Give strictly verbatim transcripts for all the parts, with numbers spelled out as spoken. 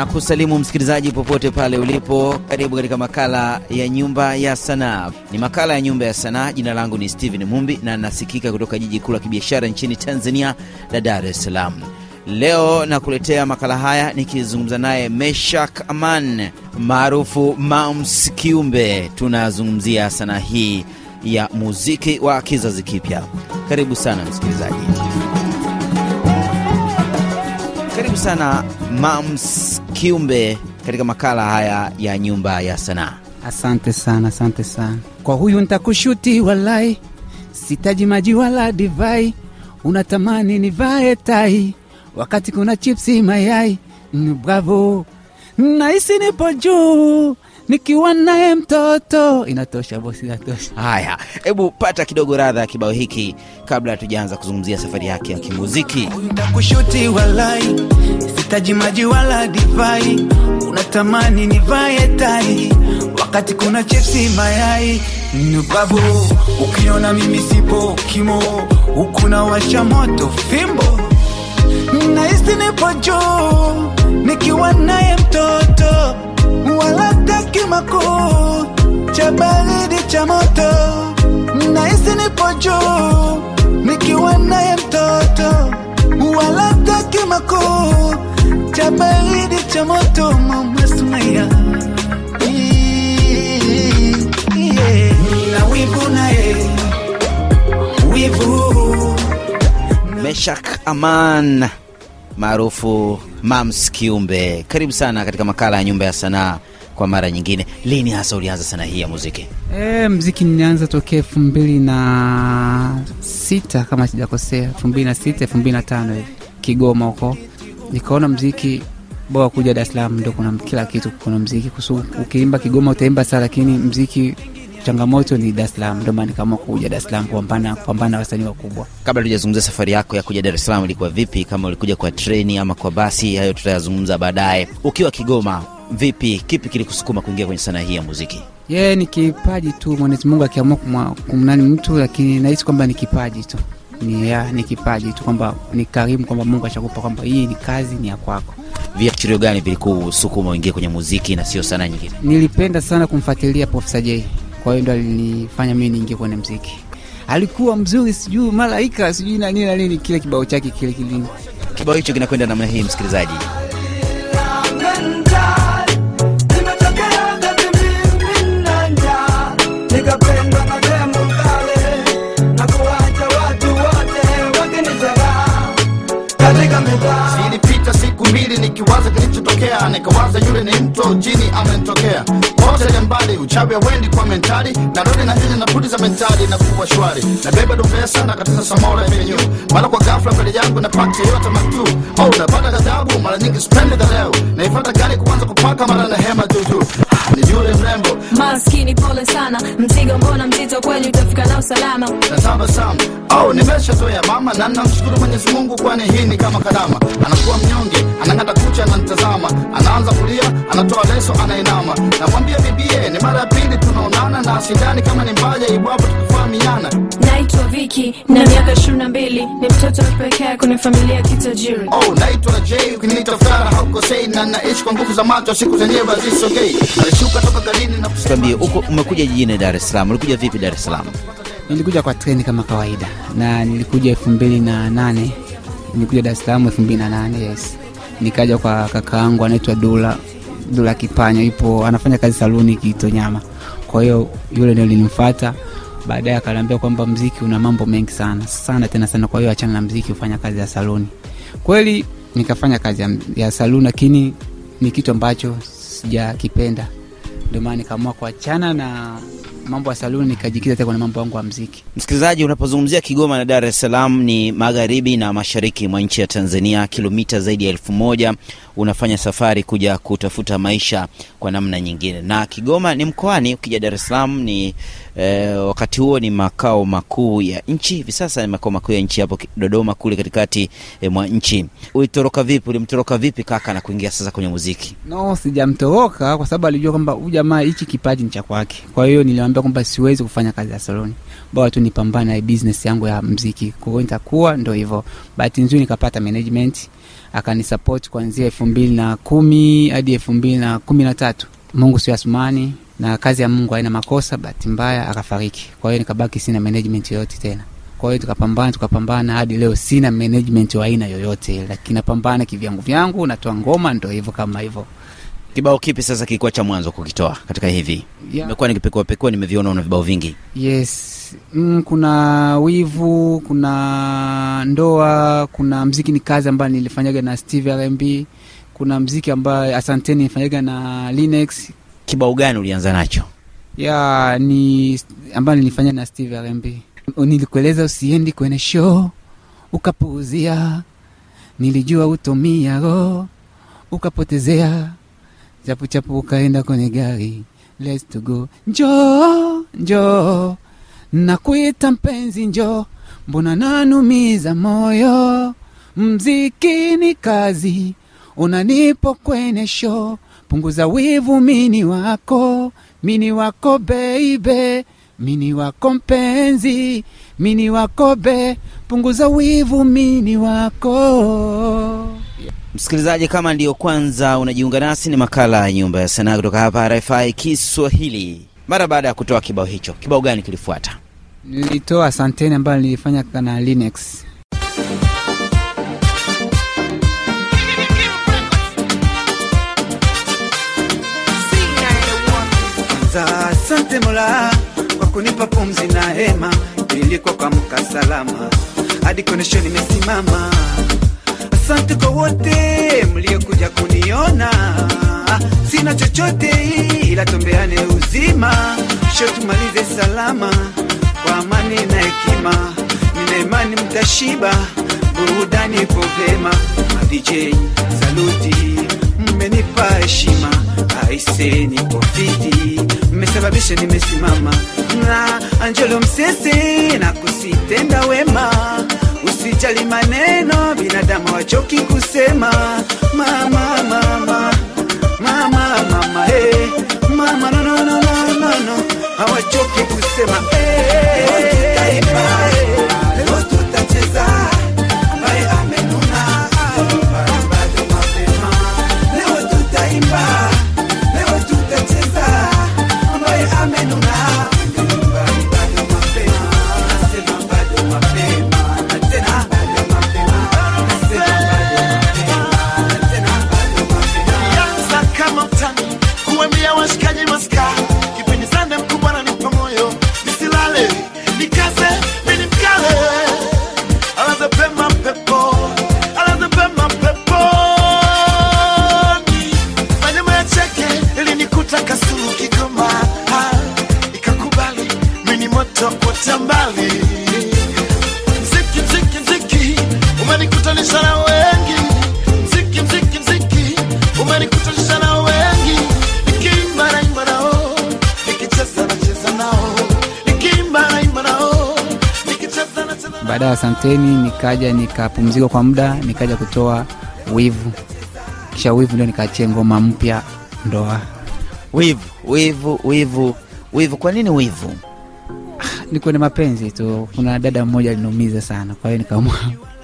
na kusalimu msikilizaji popote pale ulipo. Karibu katika makala ya Nyumba ya Sanaa. Ni makala ya Nyumba ya Sanaa. Jina langu ni Steven Mumbi na nasikika kutoka jiji kuu la kibiashara nchini Tanzania la Dar es Salaam. Leo nakuletea makala haya nikizungumza naye Meshack Aman maarufu Mams Kiumbe. Tunazungumzia sanaa hii ya muziki wa kizazi kipya. Karibu sana msikilizaji. Karibu sana Mams Kiumbe katika makala haya ya Nyumba ya Sanaa. Asante sana, asante sana. Kwa huyu nitakushuti walai, sitaji maji wala divai, unatamani nivae tai, wakati kuna chipsi mayai. Bravo. Naisi nipo juu, nikiwa naye mtoto. Inatosha bosi, inatosha. Haya, hebu pata kidogo radha kibao hiki kabla hatujaanza kuzungumzia safari yake ya kimuziki. Nitakushuti walai, sitaji maji wala divai, unatamani nivae tai, wakati kuna chipsi mayai. Nubabu, ukiona mimi sipo kimo, ukuna washa moto fimbo. Naisi nipo juu, nikiwa naye mtoto, wala taki makuu cha baridi cha moto. Naisi nipo juu, nikiwa naye mtoto, wala taki makuu cha baridi cha moto. Mama Sumaya, yeah. Nina wivu naye, wivu. Meshack Aman maarufu Mams Kiumbe, karibu sana katika makala ya Nyumba ya Sanaa kwa mara nyingine. Lini hasa ulianza sanaa hii ya muziki? Eh, muziki nilianza toka elfu mbili na sita kama sijakosea, elfu mbili na sita elfu mbili na tano hivi Kigoma huko. Nikaona muziki bora kuja Dar es Salaam, ndio kuna kila kitu. Kuna muziki kusuhu, ukiimba Kigoma utaimba sana, lakini muziki changamoto ni Dar es Salaam. Ndio maana nikaamua kuja Dar es Salaam kupambana kupambana wasanii wakubwa. Kabla tujazungumzia safari yako ya kuja Dar es Salaam ilikuwa vipi? Kama ulikuja kwa treni ama kwa basi, hayo tutayazungumza baadaye. Ukiwa Kigoma vipi? Kipi kilikusukuma kuingia kwenye sanaa hii ya muziki? Yeye ni kipaji tu, Mwenyezi Mungu akiamua kumnani mtu, lakini nahisi kwamba ni kipaji tu. Ni ya, ni kipaji tu, kwamba ni karimu, kwamba Mungu ashakupa, kwamba hii ni kazi, ni ya kwako. Viashirio gani vilikusukuma uingie kwenye muziki na sio sanaa nyingine? Nilipenda sana kumfuatilia Professor J. Kwa hiyo ndo alinifanya mimi niingie kwenye muziki. Alikuwa mzuri, sijui malaika, sijui na nini na nini, kile kibao chake kile kilini. Kibao hicho kinakwenda namna hii msikilizaji. Nikiwaza kilichotokea, nikawaza yule ni mtu jini amenitokea. Wote ni mbali, uchawi wendi kwa mentali, narudi na hili na puliza mentali na kuwa shwari. Na beba dofea sana katika samola menu. Mara kwa ghafla mbele yangu na paki yote matu. Oh, na bada gadabu, mara nyingi spende da leo. Na ifata gari kuanza kupaka mara na hema juju. Ni yule mrembo. Maskini pole sana, mzigo mbona mzito kweli utafika na usalama. Natamba sana, oh, nimeshazoea mama. Na namshukuru Mwenyezi Mungu kwani hii ni kama karama. Anakuwa mnyonge, anangata kucha na nitazama. Anaanza kulia, anatoa leso, anainama. Namwambia bibie, ni mara pili tunaonana. Na sidhani kama ni mbaya iwapo tukifahamiana. Naitwa Viki, na miaka ishirini na mbili. Ni mtoto pekee kwenye familia kitajiri. Oh, naitwa Jay, ukiniita Farah haukosei. Na naishi kwa nguvu za macho, siku zenyewe hazisogei. Alishuka toka galini na kusema. Tuambie, uko umekuja jijini Dar es Salaam. Ulikuja vipi Dar es Salaam? Nilikuja kwa treni kama kawaida. Na nilikuja elfu mbili na nane. Nilikuja Dar es Salaam elfu mbili na nane, yes. Nikaja kwa kaka yangu anaitwa Dula Dula Kipanya, ipo anafanya kazi saluni Kitonyama. Kwa hiyo yule ndio alinifuata. Baadaye akaniambia kwamba muziki una mambo mengi sana sana tena sana, kwa hiyo achana na muziki, ufanya kazi ya saluni. Kweli nikafanya kazi ya, ya saluni, lakini ni kitu ambacho sijakipenda. Ndio maana nikaamua kuachana na mambo ya saluni, nikajikita tena kwenye mambo yangu ya muziki. Msikilizaji, unapozungumzia Kigoma na Dar es Salaam ni magharibi na mashariki mwa nchi ya Tanzania, kilomita zaidi ya elfu moja. Unafanya safari kuja kutafuta maisha kwa namna nyingine. Na Kigoma ni mkoani, ukija Dar es Salaam ni e, wakati huo ni makao makuu ya nchi. Hivi sasa ni makao makuu ya nchi hapo Dodoma kule katikati e, mwa nchi. Uitoroka vipi? Ulimtoroka vipi kaka na kuingia sasa kwenye muziki? No, sijamtoroka kwa sababu alijua kwamba huyu jamaa hichi kipaji ni cha kwake. Kwa hiyo niliona nikaambia kwamba siwezi kufanya kazi ya saloni, bora tu nipambane na business yangu ya muziki. Kwa hiyo nitakuwa ndio hivyo. Bahati nzuri nikapata management akanisupport kuanzia elfu mbili na kumi hadi elfu mbili na kumi na tatu. Mungu si Asmani na kazi ya Mungu haina makosa, bahati mbaya akafariki. Kwa hiyo nikabaki sina management yoyote tena. Kwa hiyo tukapambana tukapambana hadi leo sina management wa aina yoyote, lakini napambana kivyangu vyangu, natoa ngoma ndio hivyo kama hivyo. Kibao kipi sasa kilikuwa cha mwanzo kukitoa katika hivi? Yeah. Nimekuwa nikipekua pekua, nimeviona una vibao vingi. Yes, mm, kuna wivu, kuna ndoa, kuna muziki ni kazi ambayo nilifanyaga na Steve R and B, kuna muziki ambayo Asanteni nifanyaga na Linux. Kibao gani ulianza nacho? Yeah, ni ambayo nilifanya na Steve R and B. Nilikueleza usiendi kwenye show ukapuuzia, nilijua utomia roho ukapotezea, chapu chapu kaenda kwenye gari, let's to go. Njoo, njoo, nakuita mpenzi njoo, mbona nanumiza moyo, mziki ni kazi, unanipo kwenye show, punguza wivu mini wako, mini wako baby, mini wako mpenzi, mini wako be, punguza wivu mini wako. Msikilizaji, kama ndio kwanza unajiunga nasi, ni makala ya Nyumba ya Sanaa kutoka hapa R F I Kiswahili. Mara baada ya kutoa kibao hicho, kibao gani kilifuata? Nilitoa Asanteni ambayo nilifanya na Linux. Asante Mola kwa kunipa pumzi na hema, nilikuwa kwa mka salama hadi connection imesimama. Asante kwa wote mliokuja kuniona, sina chochote ila tuombeane uzima, shoti malize salama kwa amani na hekima, nina imani mtashiba, burudani ipo vema. D J saluti, mmenipa heshima, aise niko fiti, mmesababisha nimesimama, na Angelo Msese na kusitenda wema, usijali maneno binadamu wachoki kusema. Mama mama mama mama eh mama no no no no no hawachoki kusema eh hey, hey, leo tutacheza bai amenuna bado mapema, leo tutaimba, leo tutacheza bai amenuna bado mapema, nasema bado mapema. Baada ya Asanteni nikaja nikapumzika kwa muda, nikaja kutoa Wivu. Kisha Wivu ndio nikaachia ngoma mpya Ndoa. Wivu, wivu, wivu, wivu. Kwa nini wivu? Ah, ni kwenye mapenzi tu. Kuna dada mmoja aliniumiza sana, kwa hiyo nikaamua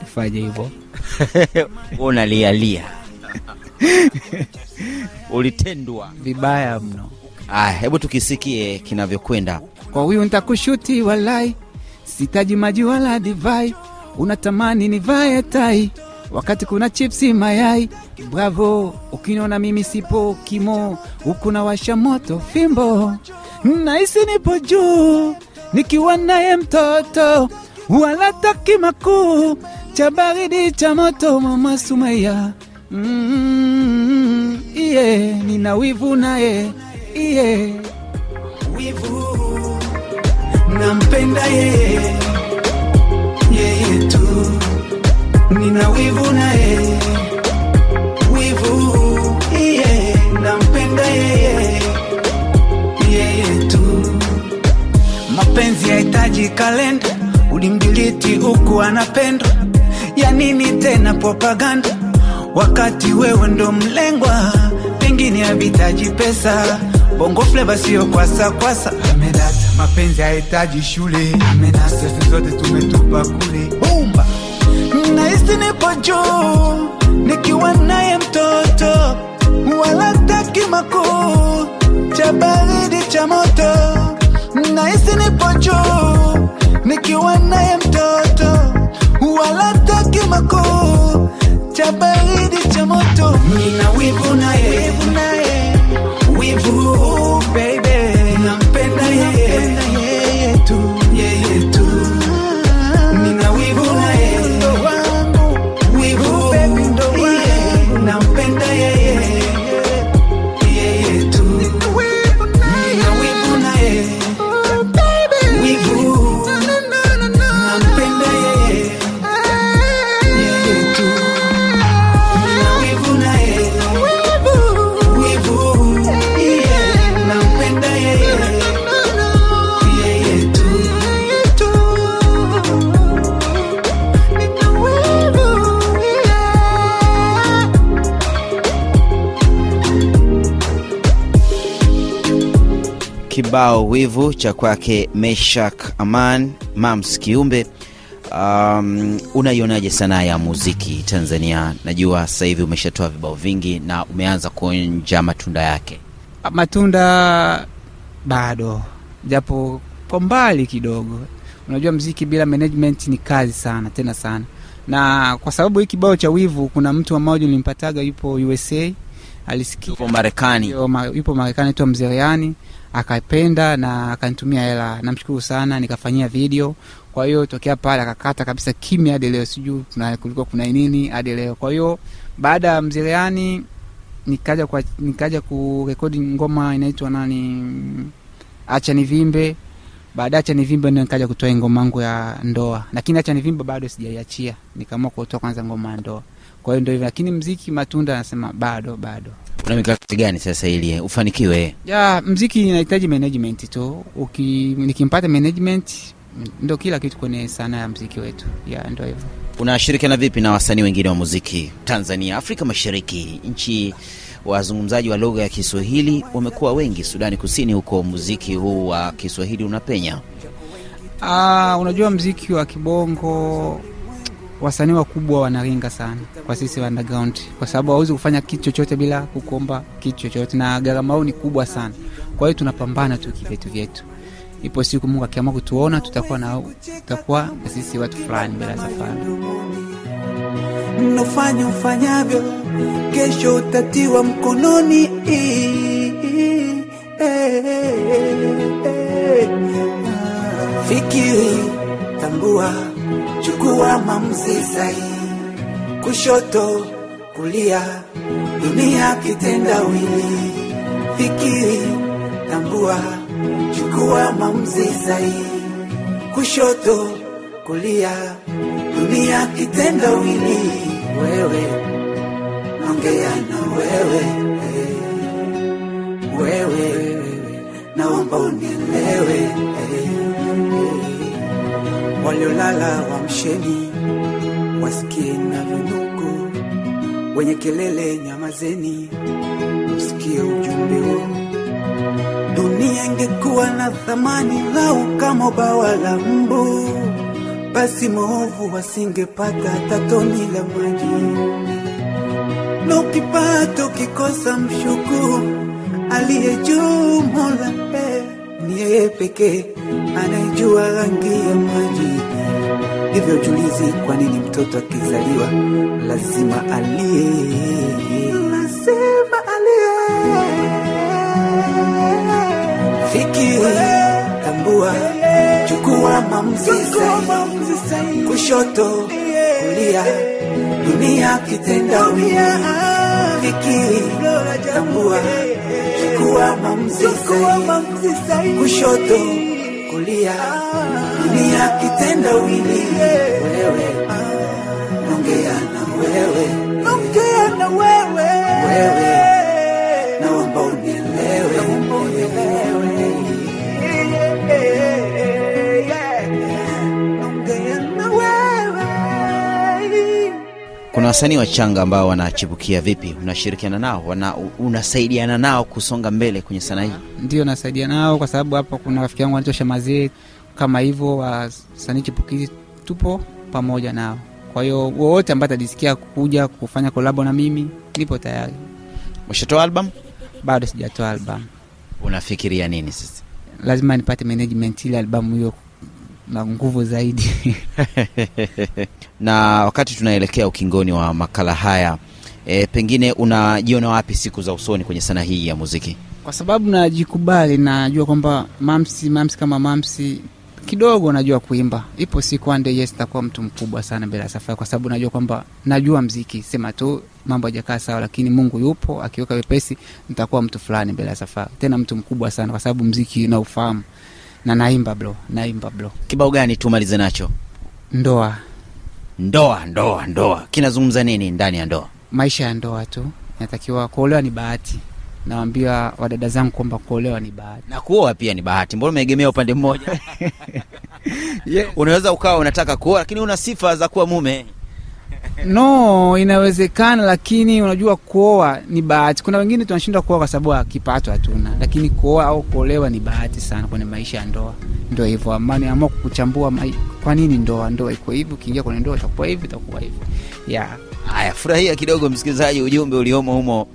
nifanye hivyo. Ona lia lia. Ulitendwa vibaya mno. Ah, hebu tukisikie kinavyokwenda. Kwa huyu nitakushuti walai, sitaji maji wala divai, unatamani nivae tai wakati kuna chipsi mayai. Bravo, ukiniona mimi sipo kimo, huku nawasha moto fimbo, nahisi nipo juu nikiwa naye mtoto, wala taki makuu cha baridi cha moto. Mama Sumaya, mm, yeah, nina wivu naye, yeah. Wivu nampenda yeye, yeye tu, nina wivu na yeye, wivu, yeye, nampenda yeye, yeye tu. Mapenzi hayahitaji kalenda, ulimdiliti huku anapenda, ya nini tena propaganda, wakati wewe ndo mlengwa, pengine havihitaji pesa, Bongo flavor sio kwasa kwasa. Amedata mapenzi haitaji shule. Amedata sisi zote tumetupa kule. Bomba na istine pojo nikiwa naye mtoto wala taki mako cha baridi cha moto. Na istine pojo nikiwa naye mtoto wala taki mako cha baridi cha moto. Nina wivu naye Wivu, baby, nampenda yeye, yeye tu, yeye tu. Nina wivu na yeye, wivu, baby, ndo wangu, nampenda yeye, yeye tu. Nina wivu na yeye, wivu, nampenda yeye, yeye tu. Nina wivu na yeye, wivu, wivu. Kibao wivu cha kwake Meshack Aman, Mams Kiumbe. Um, unaionaje sanaa ya muziki Tanzania? Najua sasa hivi umeshatoa vibao vingi na umeanza kuonja matunda yake. Matunda bado, japo kwa mbali kidogo. Unajua muziki bila management ni kazi sana, tena sana. Na kwa sababu hiki kibao cha wivu, kuna mtu mmoja nilimpataga yupo U S A, alisikia yupo Marekani. Yupo Marekani tu mzeriani. Akaipenda na akanitumia hela, namshukuru sana, nikafanyia video. Kwa hiyo tokea pale akakata kabisa kimya hadi leo, sijui kuna kulikuwa kuna nini hadi leo. Kwa hiyo baada ya mzileani nikaja kwa nikaja kurekodi ngoma inaitwa nani, acha nivimbe. Baada acha nivimbe ndio nikaja kutoa ngoma yangu ya ndoa, lakini acha nivimbe bado sijaiachia, nikaamua kutoa kwanza ngoma ya ndoa. Kwa hiyo ndio hivyo, lakini muziki matunda nasema bado bado. Una mikakati gani sasa ili ufanikiwe? Ya, muziki inahitaji management tu. Uki nikimpata management ndio kila kitu kwenye sanaa ya muziki wetu. Ya, ndio hivyo. Unashirikiana vipi na wasanii wengine wa muziki Tanzania, Afrika Mashariki, nchi wazungumzaji wa lugha ya Kiswahili wamekuwa wengi Sudani Kusini, huko muziki huu wa Kiswahili unapenya? Ah, unajua muziki wa kibongo wasanii wakubwa wanaringa sana kwa sisi wa underground, kwa sababu hauwezi kufanya kitu chochote bila kukomba kitu chochote, na gharama yao ni kubwa sana. Kwa hiyo tunapambana tu kivetu vyetu. Ipo siku Mungu akiamua kutuona tutakuwa na tutakuwa na sisi watu fulani bila safari. Mnofanya ufanyavyo kesho utatiwa mkononi. Fikiri, tambua, chukua maamuzi sahihi. Kushoto, kulia, dunia kitendawili. Fikiri, tambua, chukua maamuzi sahihi. Kushoto, kulia, dunia kitendawili. Wewe, ongea na wewe. Wewe, naomba unielewe. Waliolala wamsheni, wasikie na vinuku, wenye kelele nyamazeni, msikie ujumbe huu. Dunia ingekuwa na thamani lau kama bawa la mbu, basi maovu wasingepata tatoni la maji. Na ukipata ukikosa mshukuru aliyejuu Mola, ni yeye pekee anajua rangi ya maji. Hivyo julizi kwa nini mtoto akizaliwa lazima alie, lazima alie. Fikiri, tambua, chukua maamuzi sahihi. Kushoto, kulia, dunia kitendawili. Fikiri, tambua, chukua maamuzi sahihi. Kushoto, kulia, dunia kitendawili. Wewe, ongea na wewe. Ongea na wewe. Wewe, naomba unielewe. Naomba unielewe. wasanii wachanga ambao wanachipukia vipi? Unashirikiana nao, wana, unasaidiana nao kusonga mbele kwenye sanaa hii? Ndio, nasaidiana nao kwa sababu hapa kuna rafiki yangu anaitwa Shamazi, kama hivyo wasanii chipukizi tupo pamoja nao. Kwa hiyo wote ambao atajisikia kuja kufanya collab na mimi, nipo tayari. Umeshatoa album? Bado sijatoa album. Unafikiria nini sisi? Lazima nipate management ili album hiyo na nguvu zaidi. Na wakati tunaelekea ukingoni wa makala haya, e, pengine unajiona wapi siku za usoni kwenye sanaa hii ya muziki? Kwa sababu najikubali, najua kwamba Mamsi Mamsi kama Mamsi kidogo najua kuimba. Ipo siku one day yes takuwa mtu mkubwa sana bila safari, kwa sababu najua kwamba najua muziki. Sema tu mambo hayajakaa sawa, lakini Mungu yupo, akiweka wepesi nitakuwa mtu fulani bila safari. Tena mtu mkubwa sana, kwa sababu muziki naufahamu. Na naimba bro, naimba bro. Kibao gani tumalize nacho? Ndoa. Ndoa, ndoa, ndoa. Kinazungumza nini ndani ya ndoa? Maisha ya ndoa tu. Natakiwa kuolewa ni bahati. Naambia wadada zangu kwamba kuolewa ni bahati. Na kuoa pia ni bahati. Mbona umeegemea upande mmoja? Yes. Unaweza ukawa unataka kuoa lakini una sifa za kuwa mume. No, inawezekana, lakini unajua kuoa ni bahati. Kuna wengine tunashindwa kuoa kwa sababu kipato hatuna, lakini kuoa au kuolewa ni bahati sana kwenye maisha ya ndoa. Ndio hivyo, amani amua kukuchambua mai... kwa nini ndoa ndoa iko hivi, ukiingia kwenye ndoa itakuwa hivi, itakuwa hivi. Yeah. Haya, furahia kidogo msikilizaji ujumbe uliomo humo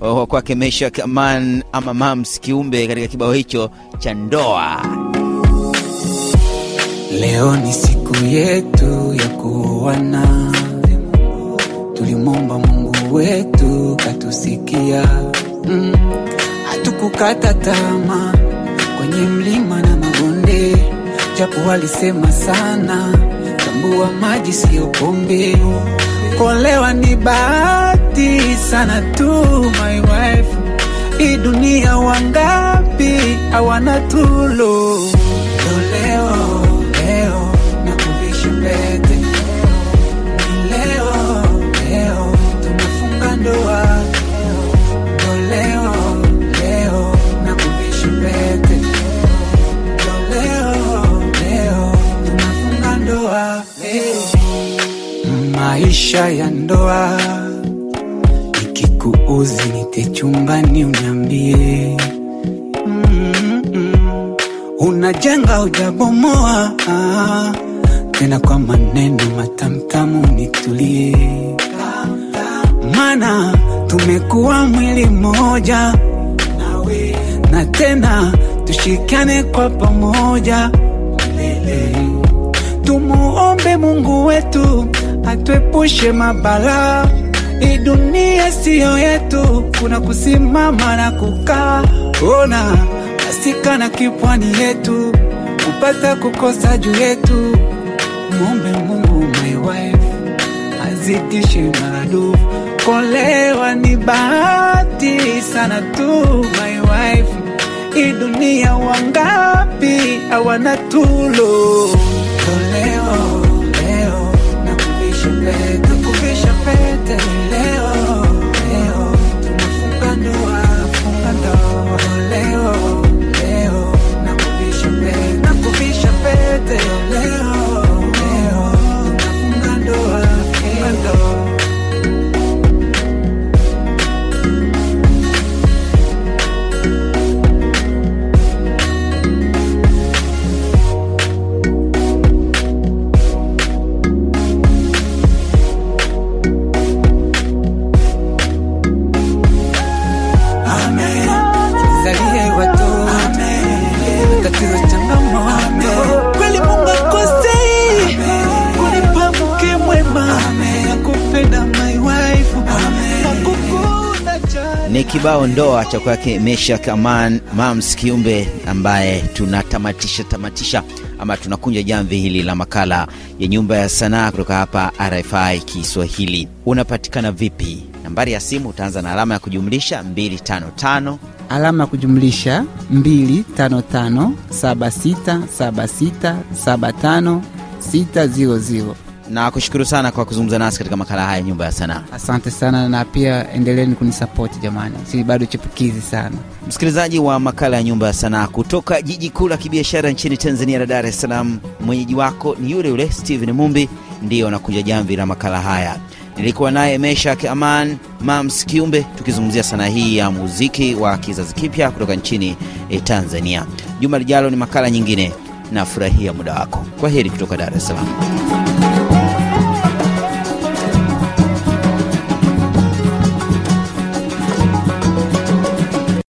uh, kwa Meshack Aman ama Mams Kiumbe katika kibao hicho cha ndoa. Leo ni siku yetu ya kuoana. Tulimomba Mungu wetu katusikia, mm. Hatukukata tamaa kwenye mlima na mabonde, japo walisema sana tambua maji sio pombe. Kuolewa ni bahati sana tu my wife. Hii dunia wangapi hawana tulo. Leo leo nakuvisha pete. Maisha ya ndoa ikikuuzi nite chumbani uniambie, mm-mm. Unajenga ujabomoa, ah. Tena kwa maneno matamtamu nitulie, mana tumekuwa mwili moja nawe, na tena tushikane kwa pamoja. Tumuombe Mungu wetu atuepushe mabala. Hii dunia sio yetu, kuna kusimama na kukaa. Ona asika na kipwani yetu, kupata kukosa juu yetu. Muombe Mungu my wife azidishe maradufu. Kuolewa ni bahati sana tu my wife. Hii dunia wangapi hawana tulo. Kuolewa kibao ndoa cha kwake Meshack Aman, Mams Kiumbe, ambaye tunatamatisha tamatisha ama tunakunja jamvi hili la makala ya Nyumba ya Sanaa kutoka hapa R F I Kiswahili. Unapatikana vipi? Nambari ya simu utaanza na alama ya kujumlisha mbili tano tano, alama ya kujumlisha mbili tano tano saba sita saba sita saba tano sita zero zero. Na kushukuru sana kwa kuzungumza nasi katika makala haya Nyumba ya Sanaa. Asante sana, na pia endeleeni kunisupport jamani. Sisi bado chipukizi sana. Msikilizaji wa makala ya Nyumba ya Sanaa kutoka jiji kuu la kibiashara nchini Tanzania la Dar es Salaam, mwenyeji wako ni yule yule Steven Mumbi, ndio anakuja jamvi la makala haya. Nilikuwa naye Meshack Aman, Mams Kiumbe, tukizungumzia sanaa hii ya muziki wa kizazi kipya kutoka nchini eh, Tanzania. Juma lijalo ni makala nyingine na furahia muda wako. Kwaheri kutoka Dar es Salaam.